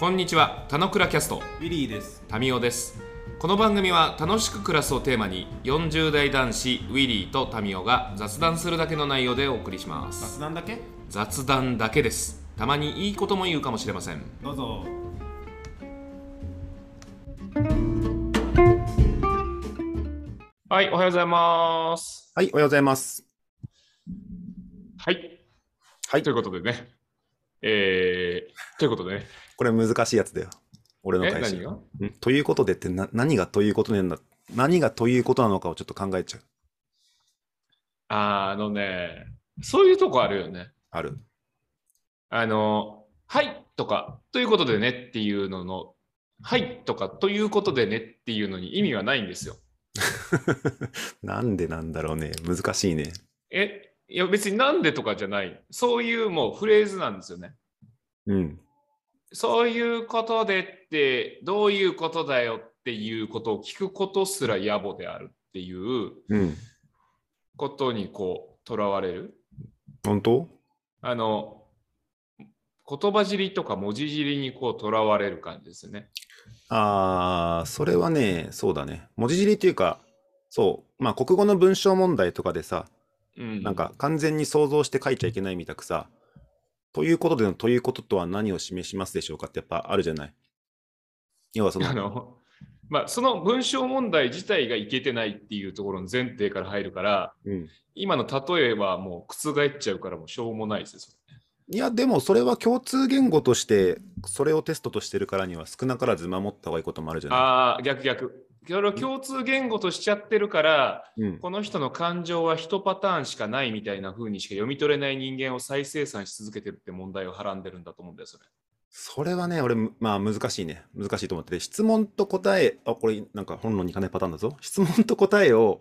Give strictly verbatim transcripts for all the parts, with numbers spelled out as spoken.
こんにちは、たのくらキャスト、ウィリーです。タミオです。この番組は楽しく暮らすをテーマによんじゅう代男子ウィリーとタミオが雑談するだけの内容でお送りします。雑談だけ？雑談だけです。たまにいいことも言うかもしれません。どうぞ。はい、おはようございます。はい、おはようございます。はい。はい、ということでね。えー、ということでね。これ難しいやつだよ。俺の返し。何がということでってな何がということなんだ何がということなのかをちょっと考えちゃう。あのね、そういうとこあるよね。ある。あの、はいとか、ということでねっていうのの、はいとか、ということでねっていうのに意味はないんですよ。なんでなんだろうね。難しいね。え、いや別になんでとかじゃない。そういうもうフレーズなんですよね。うん。そういうことでってどういうことだよっていうことを聞くことすら野暮であるっていうことにこうとらわれる。本当？あの言葉尻とか文字尻にこうとらわれる感じですね。ああ、それはね、そうだね。文字尻っていうか、そう、まあ国語の文章問題とかでさ、うん、なんか完全に想像して書いちゃいけないみたくさ。ということでのということとは何を示しますでしょうかってやっぱあるじゃない。要はそのあの、まあ、その文章問題自体がいけてないっていうところの前提から入るから、うん、今の例えはもう覆っちゃうからもうしょうもないですよ。いやでもそれは共通言語としてそれをテストとしてるからには少なからず守った方がいいこともあるじゃない。ああ逆逆。それを共通言語としちゃってるから、うん、この人の感情は一パターンしかないみたいな風にしか読み取れない人間を再生産し続けてるって問題をはらんでるんだと思うんだよそれ。それはね、俺まあ難しいね、難しいと思ってて、質問と答え、あこれなんか本論にかないパターンだぞ。質問と答えを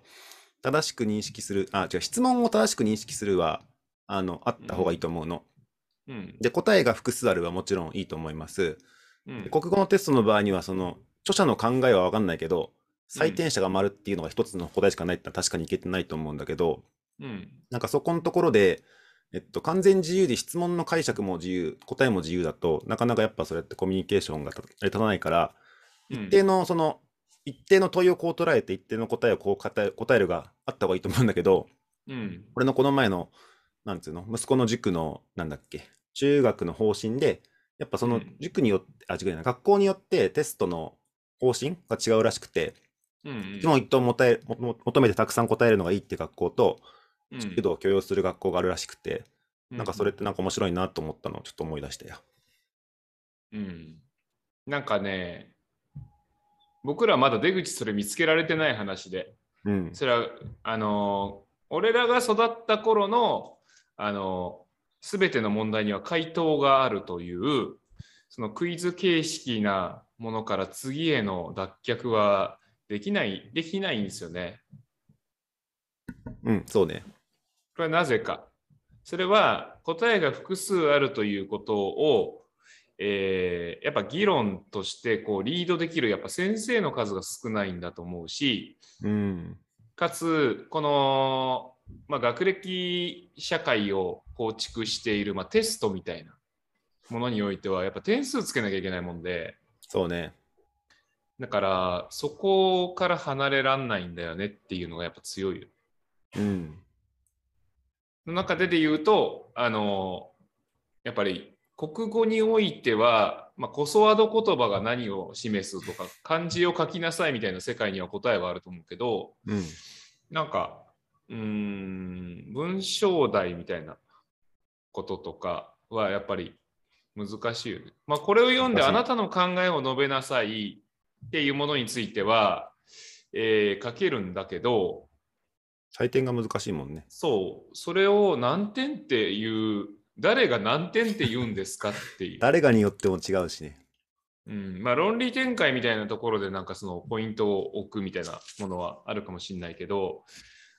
正しく認識する、あ違う質問を正しく認識するはあのあった方がいいと思うの。うんうん、で答えが複数あるはもちろんいいと思います。うん、国語のテストの場合にはその著者の考えは分かんないけど採点者が丸っていうのが一つの答えしかないってのは確かにいけてないと思うんだけど、うん、なんかそこのところで、えっと、完全自由で質問の解釈も自由答えも自由だとなかなかやっぱそれってコミュニケーションが立たないから、うん、一定のその一定の問いをこう捉えて一定の答えをこう答え、答えるがあった方がいいと思うんだけど、うん、俺のこの前のなんつうの息子の塾のなんだっけ中学の方針でやっぱその塾によって、うん、あ塾じゃない学校によってテストの方針が違うらしくて、一問一答求めてたくさん答えるのがいいって学校と、塾度を許容する学校があるらしくて、うん、なんかそれってなんか面白いなと思ったのをちょっと思い出したよ。うん、なんかね、僕らまだ出口それ見つけられてない話で、うん、それはあの俺らが育った頃のあの全ての問題には回答があるというそのクイズ形式なものから次への脱却はできない、できないんですよね。うん、そうね。これはなぜか。それは答えが複数あるということを、えー、やっぱ議論としてこうリードできるやっぱ先生の数が少ないんだと思うし、うん、かつこの、まあ、学歴社会を構築している、まあ、テストみたいなものにおいてはやっぱ点数つけなきゃいけないもんで、そうね。だからそこから離れらんないんだよねっていうのがやっぱ強いよ。うん。の中でで言うとあのやっぱり国語においては、まあ、コソワード言葉が何を示すとか漢字を書きなさいみたいな世界には答えはあると思うけど、うん、なんかうーん文章題みたいなこととかはやっぱり難しいよね。まあ、これを読んであなたの考えを述べなさいっていうものについては、えー、書けるんだけど採点が難しいもんね。そう、それを何点っていう誰が何点って言うんですかっていう誰がによっても違うしね。うん、まあ論理展開みたいなところでなんかそのポイントを置くみたいなものはあるかもしれないけど、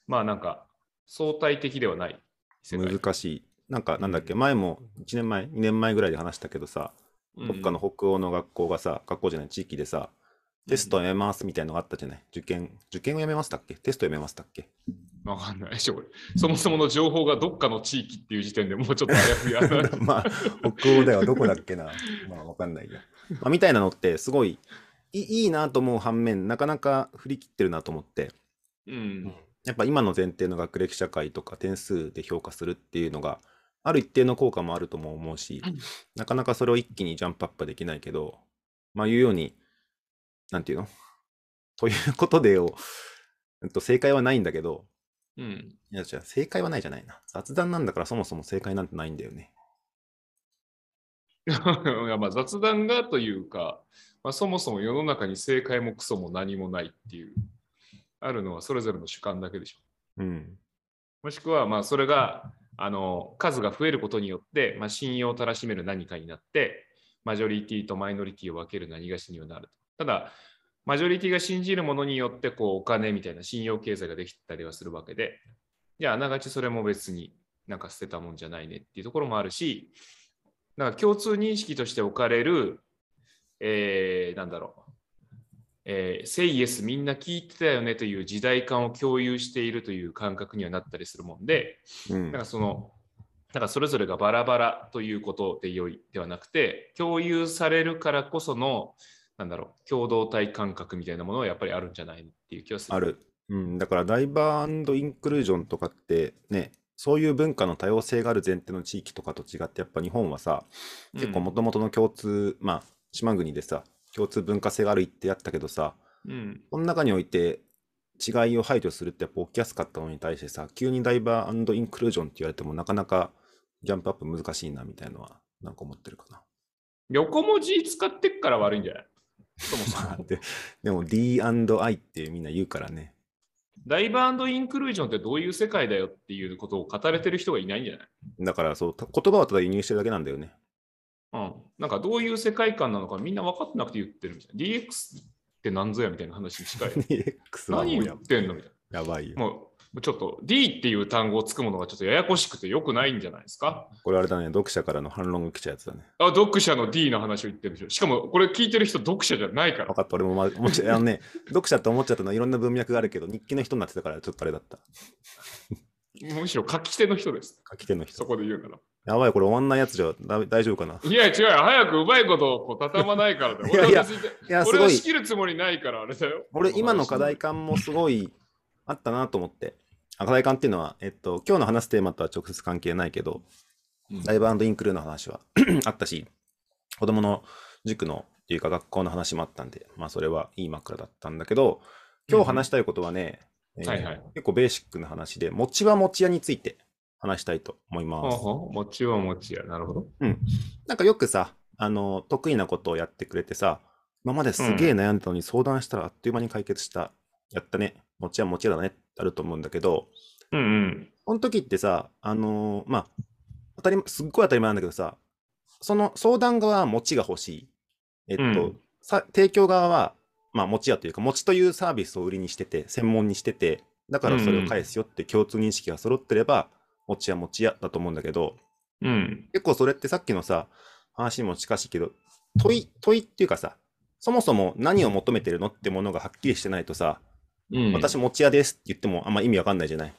まあなんか相対的ではない世界。難しい。なんかなんだっけ、前もいちねんまえにねんまえぐらいで話したけどさ、どっかの北欧の学校がさ、学校じゃない地域でさ、テストやめますみたいなのがあったじゃない。受験、受験をやめましたっけ、テストやめましたっけ、わかんないでしょ、これ。そもそもの情報がどっかの地域っていう時点でもうちょっとあやふやな。まあ、北欧ではどこだっけな。まあ、わかんないけど、まあ。みたいなのって、すごいいいいなと思う反面、なかなか振り切ってるなと思って。うん。やっぱ今の前提の学歴社会とか点数で評価するっていうのが、ある一定の効果もあるとも思うし、なかなかそれを一気にジャンプアップできないけど、まあ言うように、なんていうのということでを、えっと、正解はないんだけど、うん、いやじゃあ正解はないじゃないな。雑談なんだからそもそも正解なんてないんだよね。いやまあ雑談がというか、まあ、そもそも世の中に正解もクソも何もないっていう、あるのはそれぞれの主観だけでしょ。うん、もしくはまあそれがあの数が増えることによって、まあ、信用をたらしめる何かになって、マジョリティとマイノリティを分ける何がしにはなる。ただ、マジョリティが信じるものによってこうお金みたいな信用経済ができたりはするわけで、じゃああながちそれも別になんか捨てたもんじゃないねっていうところもあるし、なんか共通認識として置かれる、えー、なんだろう、えー、セイエスみんな聞いてたよねという時代感を共有しているという感覚にはなったりするもんで、うん、なんかその、なんかそれぞれがバラバラということで良いではなくて、共有されるからこそのなんだろう共同体感覚みたいなものはやっぱりあるんじゃないっていう気がする。ある、うん、だからダイバー&インクルージョンとかってね、そういう文化の多様性がある前提の地域とかと違って、やっぱ日本はさ、うん、結構もともとの共通、まあ島国でさ共通文化性があるってやったけどさ、うん、この中において違いを排除するってやっぱ起きやすかったのに対してさ、急にダイバー&インクルージョンって言われてもなかなかジャンプアップ難しいなみたいなのはなんか思ってるかな。横文字使ってっから悪いんじゃない。そもそもで, でも ディーアンドアイ ってみんな言うからね。ダイバー&インクルージョンってどういう世界だよっていうことを語れてる人がいないんじゃない。だからそう言葉はただ輸入してるだけなんだよね。うん。なんかどういう世界観なのかみんな分かってなくて言ってるみたいな。ディーエックス って何ぞやみたいな話に近い。ディーエックス は何言ってんのみたいな。やばいよ。もうちょっと D っていう単語をつくものがちょっとややこしくてよくないんじゃないですか。これあれだね、読者からの反論が来ちゃうやつだね。あ、読者の D の話を言ってるでしょ。しかもこれ聞いてる人読者じゃないから。分かった、俺も、ま、もちあのね、読者と思っちゃったのはいろんな文脈があるけど、日記の人になってたからちょっとあれだった。むしろ書き手の人です。書き手の人。そこで言うなら。やばい、これ終わんないやつじゃ大丈夫かな。いや違う、早くうまいことをこう畳まないからだ。いやいや、いやすごい。俺は仕切るつもりないからあれだよ。俺今の課題感もすごいあったなと思って。課題感っていうのは、えっと、今日の話すテーマとは直接関係ないけど、うん、ダイバー&インクルーの話はあったし、子供の塾のっていうか学校の話もあったんで、まあそれはいい枕だったんだけど、今日話したいことはね、うんえーはいはい、結構ベーシックな話で、もちはもちやについて話したいと思います。もちはもちや、なるほど。うん。なんかよくさ、あの、得意なことをやってくれてさ、今まですげえ悩んだのに相談したらあっという間に解決した、うん、やったね、もちはもちやだねってあると思うんだけど、うんうん。この時ってさ、あのー、まあ、当たり、すっごい当たり前なんだけどさ、その相談側はもちが欲しい。えっと、うん、さ提供側は、まあ、持ち屋というか、持ちというサービスを売りにしてて、専門にしてて、だからそれを返すよって共通認識が揃ってれば、持ち屋持ち屋だと思うんだけど、うん、結構それってさっきのさ、話にも近しいけど、問い、問いっていうかさ、そもそも何を求めてるのってものがはっきりしてないとさ、うん、私持ち屋ですって言ってもあんま意味わかんないじゃない。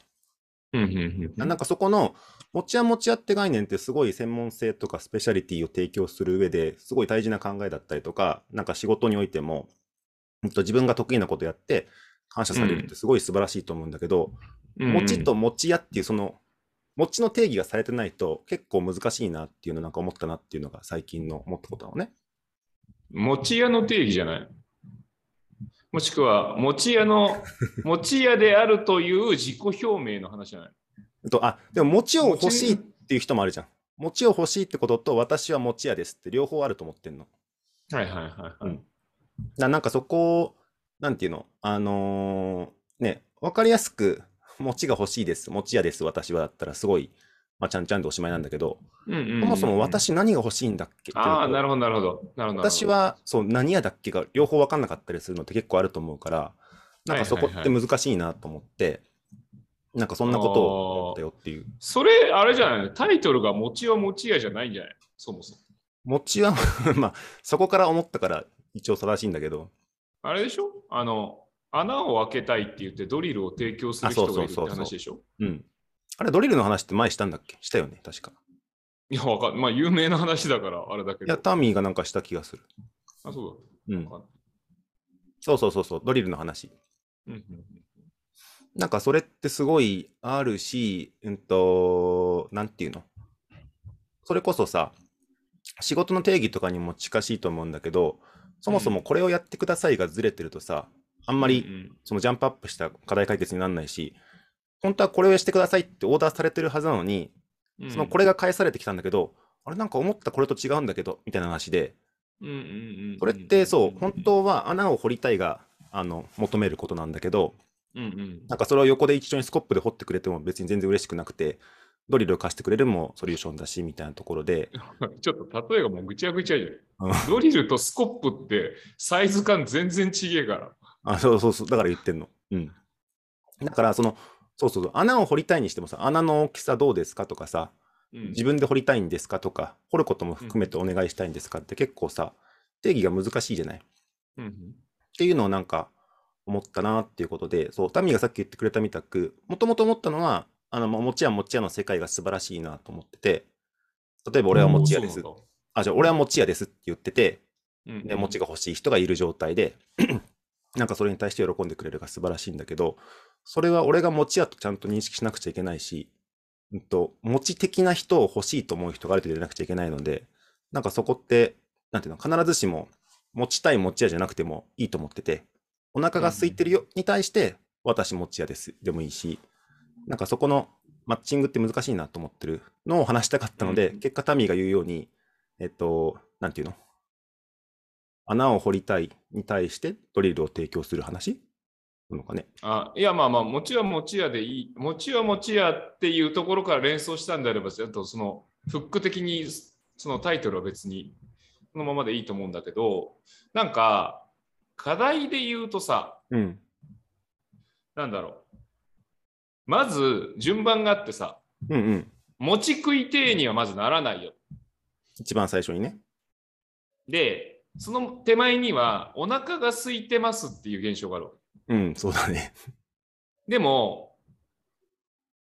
うんうんうん、なんかそこの、持ち屋持ち屋って概念ってすごい専門性とかスペシャリティを提供する上ですごい大事な考えだったりとか、なんか仕事においても、自分が得意なことやって感謝されるってすごい素晴らしいと思うんだけど、うん、持ちと持ち屋っていうその持ちの定義がされてないと結構難しいなっていうのなんか思ったなっていうのが最近の思ったことなのね。持ち屋の定義じゃない、もしくは持ち屋の持ち屋であるという自己表明の話じゃない。とあでも持ちを欲しいっていう人もあるじゃん。持ちを欲しいってことと私は持ち屋ですって両方あると思ってんの。はいはいはいはい、うん、だなんかそこをなんていうのあのー、ね分かりやすく持ちが欲しいです持ち屋です私はだったらすごいまあちゃんちゃんとおしまいなんだけど、うんうんうんうん、そもそも私何が欲しいんだっけっていうのと、あーなるほどなるほどなるほど、私はそう何屋だっけが両方分かんなかったりするのって結構あると思うから、なんかそこって難しいなと思って、はいはいはい、なんかそんなことを思ったよっていう。それあれじゃない、タイトルが持ちは持ち屋じゃないんじゃない、そもそも持ちはまあそこから思ったから一応正しいんだけど、あれでしょ、あの穴を開けたいって言ってドリルを提供する人がいるって話でしょ。あれドリルの話って前したんだっけ、したよね確か。いやわかん、まあ有名な話だからあれだけど。いやタミーがなんかした気がする。あ、そうだ。うん。そうそうそうそうドリルの話。うんうんうん、なんかそれってすごいあるし、うんとなんていうの。それこそさ、仕事の定義とかにも近しいと思うんだけど、そもそもこれをやってくださいがずれてるとさ、あんまりそのジャンプアップした課題解決にならないし、本当はこれをしてくださいってオーダーされてるはずなのに、そのこれが返されてきたんだけど、あれなんか思ったこれと違うんだけどみたいな話で、それってそう本当は穴を掘りたいがあの求めることなんだけど、なんかそれを横で一緒にスコップで掘ってくれても別に全然嬉しくなくて、ドリルを貸してくれるもソリューションだしみたいなところでちょっと例えがもうぐちゃぐちゃじゃんドリルとスコップってサイズ感全然ちげえから。あ、そうそうそう、だから言ってんの。うんだからそのそうそうそう穴を掘りたいにしてもさ、穴の大きさどうですかとかさ、うん、自分で掘りたいんですかとか、掘ることも含めてお願いしたいんですかって結構さ、定義が難しいじゃない、うんうん、っていうのをなんか思ったなっていうことで、そうタミがさっき言ってくれたみたく、もともと思ったのはあのもちやもちやの世界が素晴らしいなと思ってて、例えば俺はもちやです。あ、じゃあ俺はもちやですって言ってて、うんうん、でもちが欲しい人がいる状態で、なんかそれに対して喜んでくれるが素晴らしいんだけど、それは俺がもちやとちゃんと認識しなくちゃいけないし、うんと、もち的な人を欲しいと思う人があると入れなくちゃいけないので、なんかそこって、なんていうの、必ずしも持ちたいもちやじゃなくてもいいと思ってて、お腹が空いてるよ、うん、に対して、私もちやですでもいいし、なんかそこのマッチングって難しいなと思ってるのを話したかったので、うん、結果タミーが言うように、えっと、なんていうの、穴を掘りたいに対してドリルを提供する話なのかね。あ、いやまあまあ、もちはもちやでいい、もちはもちやっていうところから連想したんであれば、ちょっとそのフック的にそのタイトルは別にそのままでいいと思うんだけど、なんか課題で言うとさ、うん、なんだろう。まず順番があってさ、うんうん、持ち食いてえにはまずならないよ。一番最初にね。で、その手前にはお腹が空いてますっていう現象があるわけ。うん、そうだね。でも、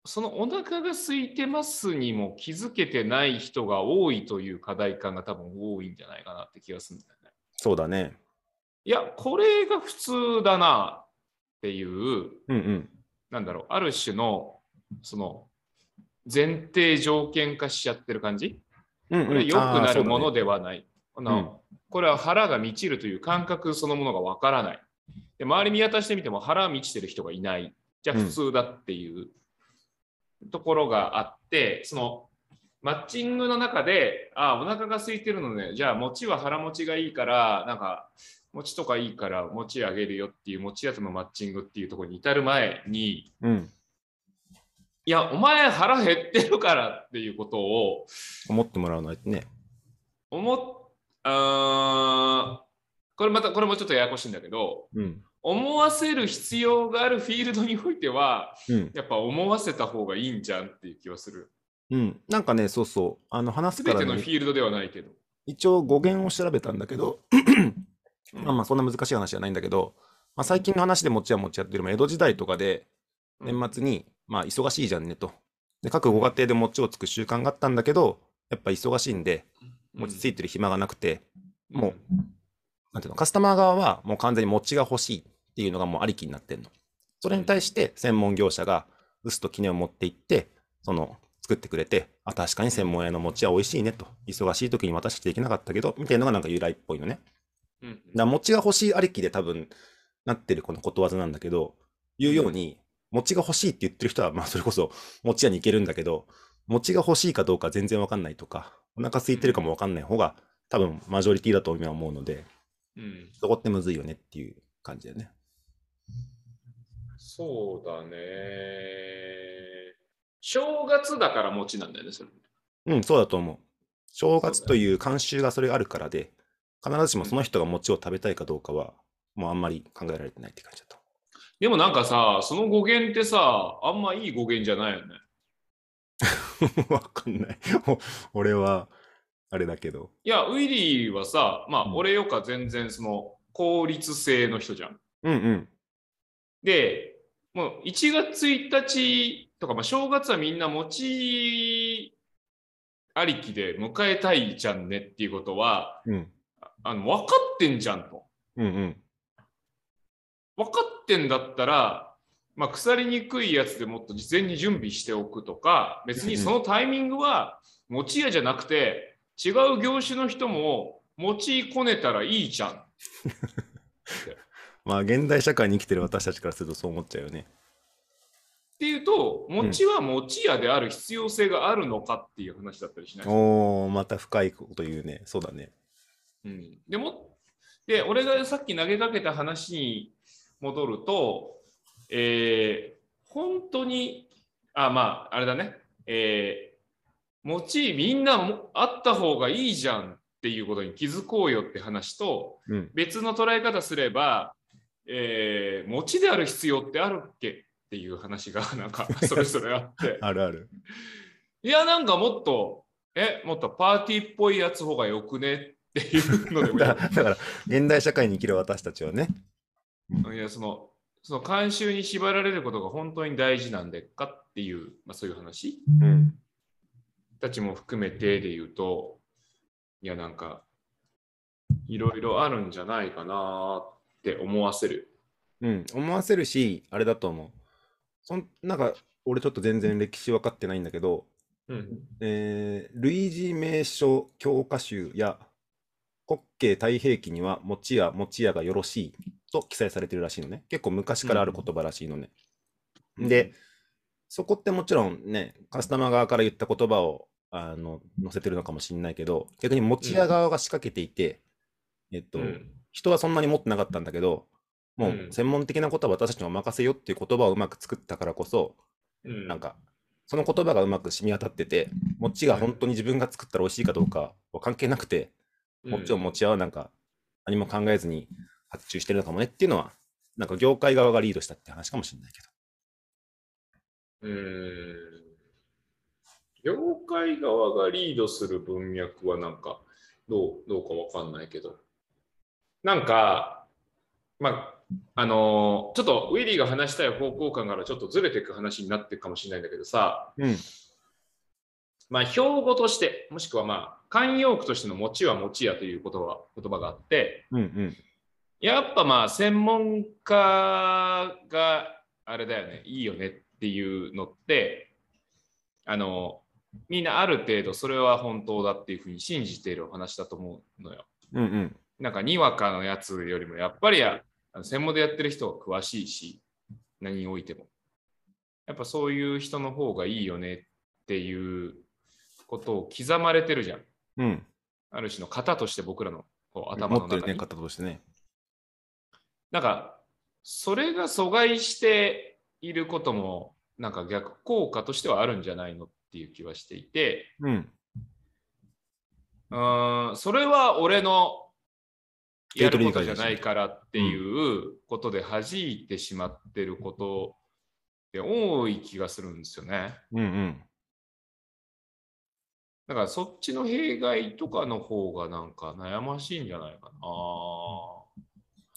そのお腹が空いてますにも気づけてない人が多いという課題感が多分多いんじゃないかなって気がするんだよね。そうだね。いや、これが普通だなっていう。うんうん。なんだろう、ある種のその前提条件化しちゃってる感じ、うんうん、これ良くなるものではない、ね、の、うん、これは腹が満ちるという感覚そのものがわからないで、周り見渡してみても腹満ちてる人がいない、じゃあ普通だっていうところがあって、うん、そのマッチングの中で、あ、お腹が空いてるのね、じゃあ餅は腹持ちがいいから、なんか餅とかいいから餅あげるよっていう餅やつのマッチングっていうところに至る前に、うん、いやお前腹減ってるからっていうことを思ってもらわないとね。思っあこれまたこれもちょっとややこしいんだけど、うん、思わせる必要があるフィールドにおいては、うん、やっぱ思わせた方がいいんじゃんっていう気はする。うん、なんかね、そうそうあの話すから、ね、全てのフィールドではないけど一応語源を調べたんだけどまあまあそんな難しい話じゃないんだけど、まあ、最近の話でもちやもちやっていうよりも江戸時代とかで年末にまあ忙しいじゃんねとで各ご家庭で餅をつく習慣があったんだけど、やっぱ忙しいんで餅ついてる暇がなくて、もうなんていうの、カスタマー側はもう完全に餅が欲しいっていうのがもうありきになってんの。それに対して専門業者が臼と杵を持って行ってその作ってくれて、あ、確かに専門屋の餅は美味しいねと、忙しい時に渡してできなかったけどみたいなのがなんか由来っぽいのね。だ餅が欲しいありきで多分なってるこのことわざなんだけど、言うように餅が欲しいって言ってる人はまあそれこそ餅屋に行けるんだけど、餅が欲しいかどうか全然わかんないとか、お腹空いてるかもわかんない方が多分マジョリティだと今は思うので、うん、そこってむずいよねっていう感じだよね。そうだね。正月だから餅なんだよねそれ。うん、そうだと思う。正月という慣習がそれあるからで、必ずしもその人が餅を食べたいかどうかは、もうあんまり考えられてないって感じだと。でもなんかさ、その語源ってさ、あんまいい語源じゃないよね。わかんない。俺は、あれだけど。いや、ウィリーはさ、まあ、うん、俺よか全然その、効率性の人じゃん。うんうん。で、もういちがつついたちとか、まあ、正月はみんな餅ありきで迎えたいじゃんねっていうことは、うん、あの分かってんじゃんと。うんうん。分かってんだったら、まあ、腐りにくいやつでもっと事前に準備しておくとか、別にそのタイミングは餅屋じゃなくて違う業種の人も餅こねたらいいじゃんまあ現代社会に生きてる私たちからするとそう思っちゃうよね。っていうと、餅は餅屋である必要性があるのかっていう話だったりしない、うん、おー、また深いこと言うね。そうだね、うん、でもで俺がさっき投げかけた話に戻ると、えー、本当に、あ、まあ、あれだね、えー、餅みんなもあった方がいいじゃんっていうことに気づこうよって話と、うん、別の捉え方すれば、えー、餅である必要ってあるっけっていう話がなんかそれぞれあってあるある。いや、なんかもっとえもっとパーティーっぽいやつ方がよくねっていうのでもだから現代社会に生きる私たちはね、いや、そのその慣習に縛られることが本当に大事なんでかっていう、まあ、そういう話、うん、たちも含めてで言うと、いや、なんかいろいろあるんじゃないかなって思わせる。うん、思わせるし、あれだと思う。そんなんか俺ちょっと全然歴史分かってないんだけど、うんえー、類似名所教科集や国慶太平記には餅屋餅屋がよろしいと記載されてるらしいのね。結構昔からある言葉らしいのね、うん、でそこってもちろんね、カスタマー側から言った言葉をあの載せてるのかもしれないけど、逆に持ち屋側が仕掛けていて、うん、えっと、うん、人はそんなに持ってなかったんだけど、もう専門的なことは私たちにお任せよっていう言葉をうまく作ったからこそ、うん、なんかその言葉がうまく染み渡ってて、持ちが本当に自分が作ったら美味しいかどうかは関係なくて、もちろん持ち屋はなんか何も考えずに発注してるのかもねっていうのは、なんか業界側がリードしたって話かもしれないけど、うーん、業界側がリードする文脈はなんかどう、どうかわかんないけど、なんか、まあ、あのー、ちょっとウィリーが話したい方向感からちょっとずれていく話になっていくかもしれないんだけどさ、うん、まあ、標語として、もしくはまあ、慣用句としての餅は餅屋という言葉、言葉があって、うんうん、やっぱまあ、専門家があれだよね、いいよねっていうのって、あのー、みんなある程度それは本当だっていうふうに信じているお話だと思うのよ、うんうん、なんかにわかのやつよりもやっぱりや専門でやってる人は詳しいし、何においてもやっぱそういう人の方がいいよねっていうことを刻まれてるじゃん、うん、ある種の型として僕らのこう頭の中に持ってるね、型としてね。なんかそれが阻害していることもなんか逆効果としてはあるんじゃないのっていう気はしていて、うん、うーん、それは俺のやることじゃないからっていうことで弾いてしまってることって多い気がするんですよね。うんうん。だからそっちの弊害とかの方がなんか悩ましいんじゃないかな。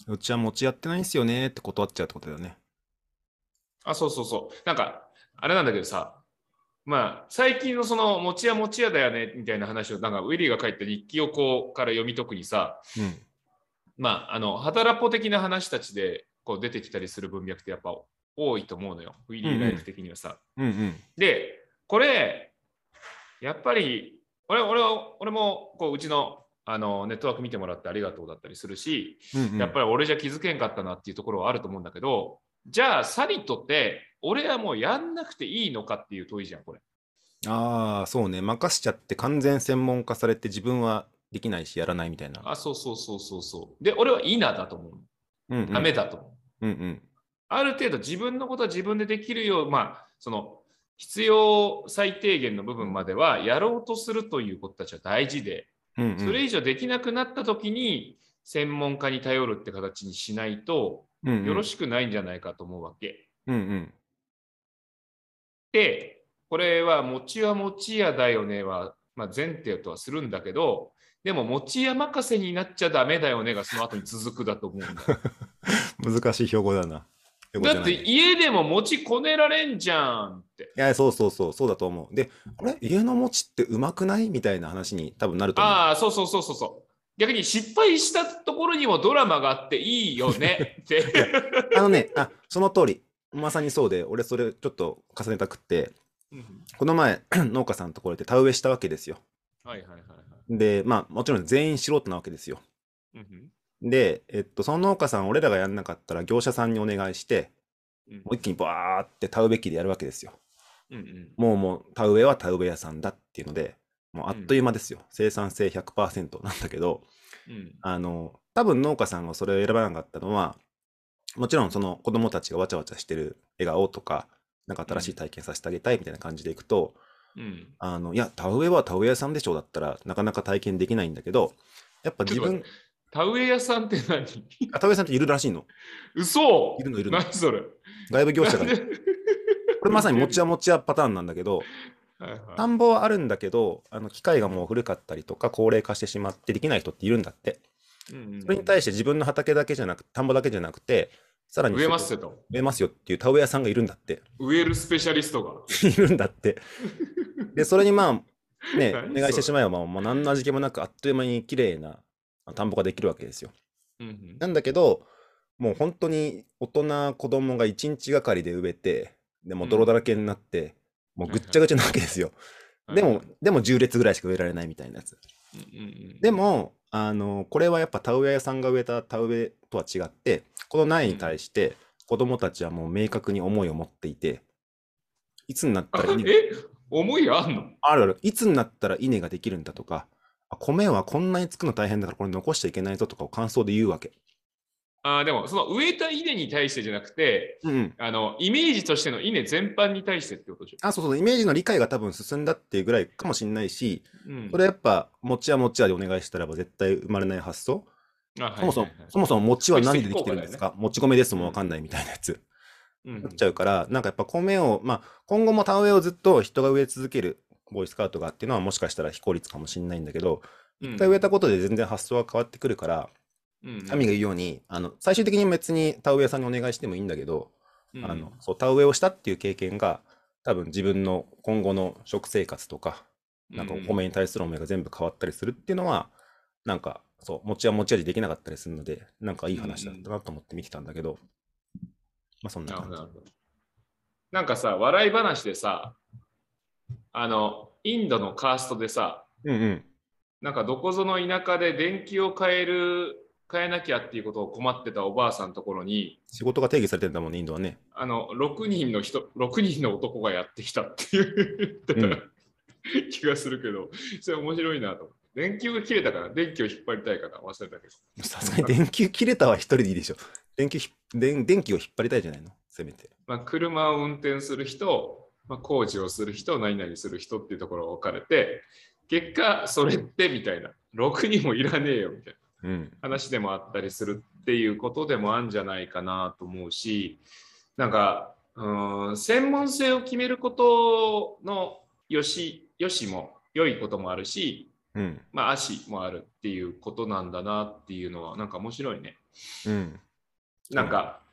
うちは持ちやってないんすよねって断っちゃうってことだよね。あ、そうそうそう。なんかあれなんだけどさ。まあ、最近のその餅屋餅屋だよねみたいな話をなんかウィリーが書いた日記をこうから読み解くにさ、うん、まあ、あの働っぽ的な話たちでこう出てきたりする文脈ってやっぱ多いと思うのよ、ウィリーライフ的にはさ、うんうん、でこれやっぱり 俺, 俺, 俺もこ う, うち の, あのネットワーク見てもらってありがとうだったりするし、うんうん、やっぱり俺じゃ気づけんかったなっていうところはあると思うんだけど、じゃあサリとって俺はもうやんなくていいのかっていう問いじゃんこれ。ああ、そうね、任しちゃって完全専門化されて自分はできないしやらないみたいな。あ、そうそうそうそうそう。で俺は否だと思う、うんうん、ダメだと思う、うんうん、ある程度自分のことは自分でできるよう、まあその必要最低限の部分まではやろうとするということたちは大事で、うんうん、それ以上できなくなった時に専門家に頼るって形にしないとよろしくないんじゃないかと思うわけ、うんうん、でこれは餅は餅屋だよねは、まあ、前提とはするんだけど、でも持屋任せになっちゃダメだよねがその後に続くだと思うんだ難しい標語だな。だって家でも餅こねられんじゃんって。いやそうそうそうそうだと思う。であれ家の餅ってうまくないみたいな話に多分なると思う。ああそうそうそうそうそう。逆に失敗したところにもドラマがあっていいよねってあのねあその通りまさにそうで、俺それちょっと重ねたくって、うん、この前農家さんのところで田植えしたわけですよ。はいはいはい、はい、でまあもちろん全員素人なわけですよ、うんで、えっと、その農家さん俺らがやんなかったら業者さんにお願いして、うん、もう一気にバーって田植え機でやるわけですよ、うんうん、もうもう田植えは田植え屋さんだっていうのでもうあっという間ですよ、うん、生産性 ひゃくパーセント なんだけど、うん、あの多分農家さんがそれを選ばなかったのはもちろんその子供たちがわちゃわちゃしてる笑顔とかなんか新しい体験させてあげたいみたいな感じでいくと、うん、あのいや田植えは田植え屋さんでしょだったらなかなか体験できないんだけど、やっぱ自分田植え屋さんって何？あ、田植えさんっているらしいの。嘘。いるのいるの。何それ。外部業者がいる。これまさにもちやもちやパターンなんだけど、はいはい、田んぼはあるんだけど、あの機械がもう古かったりとか高齢化してしまってできない人っているんだって。うんうんうん、それに対して自分の畑だけじゃなく、田んぼだけじゃなくて、さらに植えますよと。植えますよっていう田植え屋さんがいるんだって。植えるスペシャリストがいるんだって。でそれにまあねお願いしてしまえば、まあ、まあ何の味気もなくあっという間に綺麗な田んぼができるわけですよ、うんうん、なんだけどもう本当に大人子供が一日がかりで植えてでも泥だらけになって、うん、もうぐっちゃぐちゃなわけですよ、はいはい、でも、はいはい、でもじゅう列ぐらいしか植えられないみたいなやつ、うんうん、でもあのこれはやっぱ田植え屋さんが植えた田植えとは違ってこの苗に対して子供たちはもう明確に思いを持っていていつになったら稲え思いあんのあるあるいつになったら稲ができるんだとか米はこんなにつくの大変だからこれ残しちゃいけないぞとかを感想で言うわけ。ああでもその植えた稲に対してじゃなくて、うん、あのイメージとしての稲全般に対してってことじゃん。あそうそうイメージの理解が多分進んだっていうぐらいかもしれないし、うん、それやっぱ餅は餅はでお願いしたらば絶対生まれない発想。あそもそも、はいはいはい、そもそも餅は何でできてるんですか、ね、もち米ですもわかんないみたいなやつ、うん、なっちゃうからなんかやっぱ米をまあ今後も田植えをずっと人が植え続けるボーイスカウトがあっていうのはもしかしたら非効率かもしれないんだけど、うん、一回植えたことで全然発想が変わってくるから、うん、神が言うようにあの最終的に別に田植え屋さんにお願いしてもいいんだけど、うん、あのそう田植えをしたっていう経験が多分自分の今後の食生活とかなんかお米に対する思いが全部変わったりするっていうのは、うん、なんかそう持ちは持ち味できなかったりするのでなんかいい話だったなと思って見てたんだけど、うん、まあそんな感じ。なんかさ笑い話でさあのインドのカーストでさ、うんうん、なんかどこぞの田舎で電気を変える変えなきゃっていうことを困ってたおばあさんのところに仕事が定義されてんだもんねインドはね。あのろくにんの人ろくにんの男がやってきたっていう言ってた、うん、気がするけどそれ面白いなと。電球が切れたから電気を引っ張りたいから忘れたけどさすがに電球切れたは一人でいいでしょ。電球電電気を引っ張りたいじゃないのせめて、まあ、車を運転する人まあ、工事をする人、何々する人っていうところが分かれて、結果、それってみたいな、ろくにんもいらねえよみたいな話でもあったりするっていうことでもあるんじゃないかなと思うし、なんか、うん、専門性を決めることのよし、よしも良いこともあるし、うん、まあ、足もあるっていうことなんだなっていうのは、なんか面白いね。うん、なんか、うん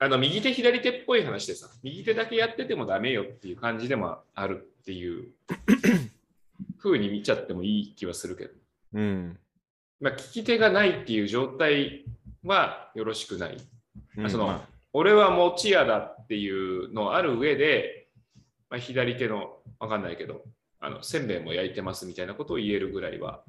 あの右手左手っぽい話でさ右手だけやっててもダメよっていう感じでもあるっていう風に見ちゃってもいい気はするけど、うんまあ、聞き手がないっていう状態はよろしくない、うんまあ、その、まあ、俺は持ち屋だっていうのある上で、まあ、左手のわかんないけどあのせんべいも焼いてますみたいなことを言えるぐらいは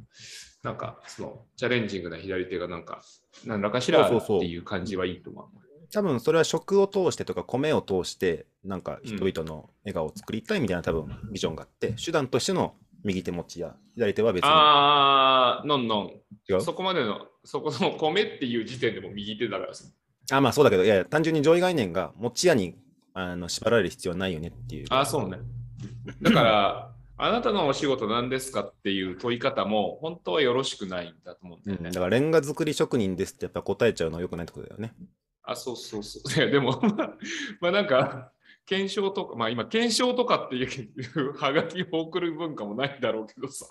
なんかそのチャレンジングな左手がなんか何らかしらっていう感じはいいと思う。そうそうそう多分それは食を通してとか米を通してなんか人々の笑顔を作りたいみたいな多分ビジョンがあって手段としての右手持ちや左手は別にああのんのんそこまでのそこの米っていう時点でも右手だからですあまあそうだけどいやいや単純に上位概念が持ち屋にあの縛られる必要はないよねっていうあそうねだからあなたのお仕事何ですかっていう問い方も本当はよろしくないんだと思うんだよね、うん、だからレンガ作り職人ですってやっぱ答えちゃうのはよくないってことだよね。あそうそうそうでもまあなんか検証とかまあ今検証とかっていうハガキを送る文化もないだろうけどさ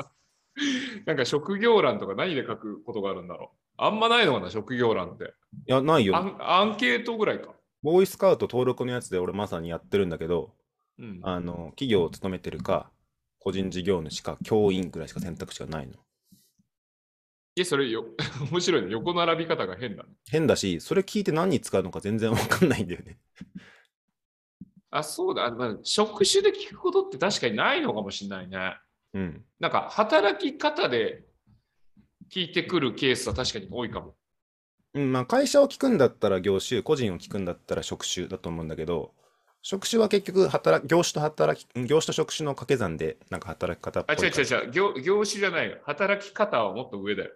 なんか職業欄とか何で書くことがあるんだろう。あんまないのかな、職業欄って。いや、ないよ。アンケートぐらいか。ボーイスカウト登録のやつで俺まさにやってるんだけど、うん、あの企業を勤めてるか、個人事業主か、教員ぐらいしか選択肢がないの。え、それよ、面白いね。横並び方が変だね。変だし、それ聞いて何に使うのか全然わかんないんだよね。あ、そうだ。まあ、職種で聞くことって確かにないのかもしれないね。うん。なんか、働き方で聞いてくるケースは確かに多いかも。うん、まあ、会社を聞くんだったら業種、個人を聞くんだったら職種だと思うんだけど、職種は結局働き、業種と働き、業種と職種の掛け算で、なんか働き方っぽい。あ、違う違う違う。業、業種じゃないよ。働き方はもっと上だよ。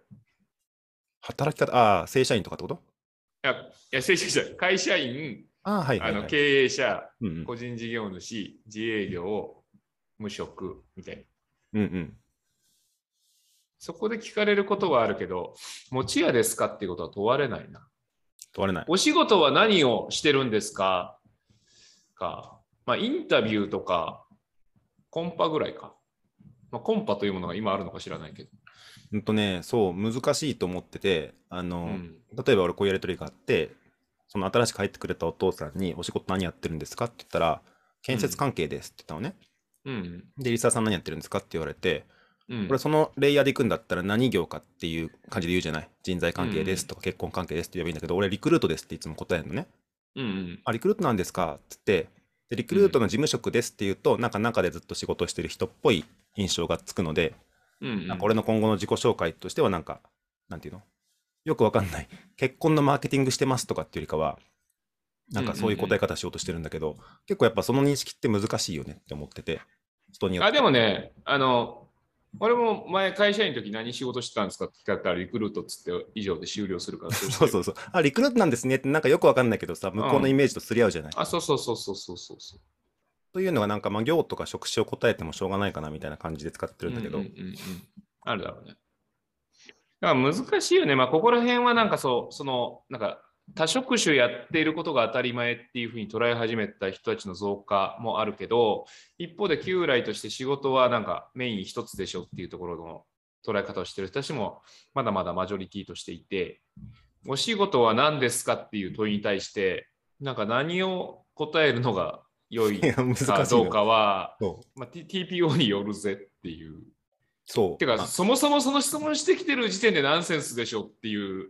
働き方、ああ、正社員とかってこと？いや、いや正社員じゃない。会社員、ああ、はいはいはい、あの経営者、うんうん、個人事業主、自営業、無職みたいな。うんうん。そこで聞かれることはあるけど、持ち家ですかっていうことは問われないな。問われない。お仕事は何をしてるんですかか、まあ、インタビューとか、コンパぐらいか。まあ、コンパというものが今あるのか知らないけど。うんとね、そう、難しいと思ってて、あの、うん、例えば俺こういうやり取りがあって、その新しく入ってくれたお父さんにお仕事何やってるんですかって言ったら、建設関係ですって言ったのね。うん、で、リサーさん何やってるんですかって言われて、うん、これそのレイヤーで行くんだったら何業かっていう感じで言うじゃない。人材関係ですとか結婚関係ですって言えばいいんだけど、うん、俺リクルートですっていつも答えるのね。うんうん、あ、リクルートなんですかって言って、で、リクルートの事務職ですって言うと、うん、なんか中でずっと仕事してる人っぽい印象がつくので、うんうん、なんか俺の今後の自己紹介としてはなんか、なんていうの？よくわかんない結婚のマーケティングしてますとかっていうよりかはなんかそういう答え方しようとしてるんだけど、うんうんうん、結構やっぱその認識って難しいよねって思ってて、人によって。あ、でもね、あの俺も前会社員の時何仕事してたんですかって聞かれたらリクルートっつって以上で終了するからそうそうそうそう、あ、リクルートなんですねって、なんかよくわかんないけどさ、向こうのイメージとすり合うじゃない、うん、あ、そうそうそうそうそうそうそうというのがなんか、まあ、業とか職種を答えてもしょうがないかなみたいな感じで使ってるんだけど、うんうんうんうん、あるだろうね。だから難しいよね。まあ、ここら辺はなんかそう、そのなんか多職種やっていることが当たり前っていうふうに捉え始めた人たちの増加もあるけど、一方で旧来として仕事はなんかメイン一つでしょっていうところの捉え方をしている人たちもまだまだマジョリティとしていて、お仕事は何ですかっていう問いに対してなんか何を答えるのが良いかどうかは、まあ、ティーピーオー によるぜっていう。そう。てか、そもそもその質問してきてる時点でナンセンスでしょっていう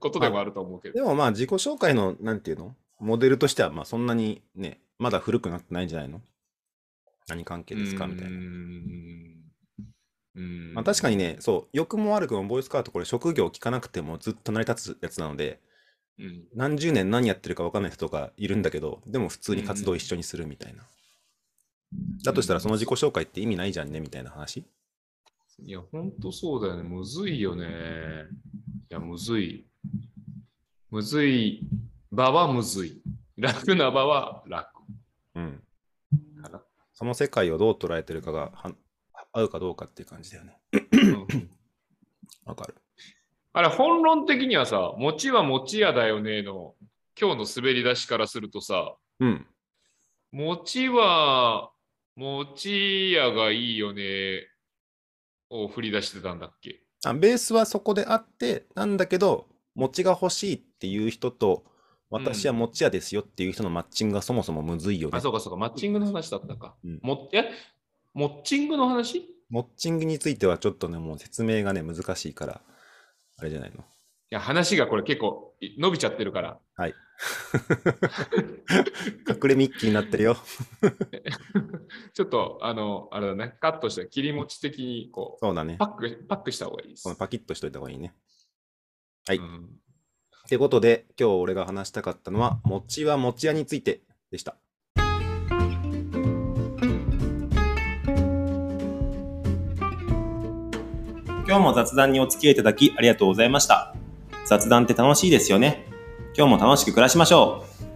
ことでもあると思うけど。でもまあ自己紹介のなんていうのモデルとしてはまあそんなにね、まだ古くなってないんじゃないの？何関係ですかみたいな。うーんうーん、まあ、確かにね、そう、欲も悪くもボイスカート、これ職業聞かなくてもずっと成り立つやつなので、うん、何十年何やってるか分かんない人とかいるんだけど、でも普通に活動一緒にするみたいな。だとしたらその自己紹介って意味ないじゃんねみたいな話。いやほんとそうだよね。むずいよね。いやむずいむずい場はむずい、楽な場は楽、うん、その世界をどう捉えてるかが合うかどうかっていう感じだよね。わかる。あれ本論的にはさ、持ちは持ち屋だよねの今日の滑り出しからするとさ、うん、持ちは持ち屋がいいよねを振り出してたんだっけ？あ、ベースはそこであってなんだけど、持ちが欲しいっていう人と私は持ち屋ですよっていう人のマッチングがそもそもむずいよね。うん、あ、そうかそうか、マッチングの話だったか。うん、もえモッチングの話？モッチングについてはちょっとね、もう説明がね難しいからあれじゃないの。いや話がこれ結構伸びちゃってるから。はい。隠れミッキーになってるよ。ちょっとあのあれだね、カットした切り持ち的にこう、そうだね、パックパックした方がいいです。このパキッとしといた方がいいね。はい。うん、ってことで今日俺が話したかったのは持ちは持ち屋についてでした。今日も雑談にお付き合いいただきありがとうございました。雑談って楽しいですよね。今日も楽しく暮らしましょう。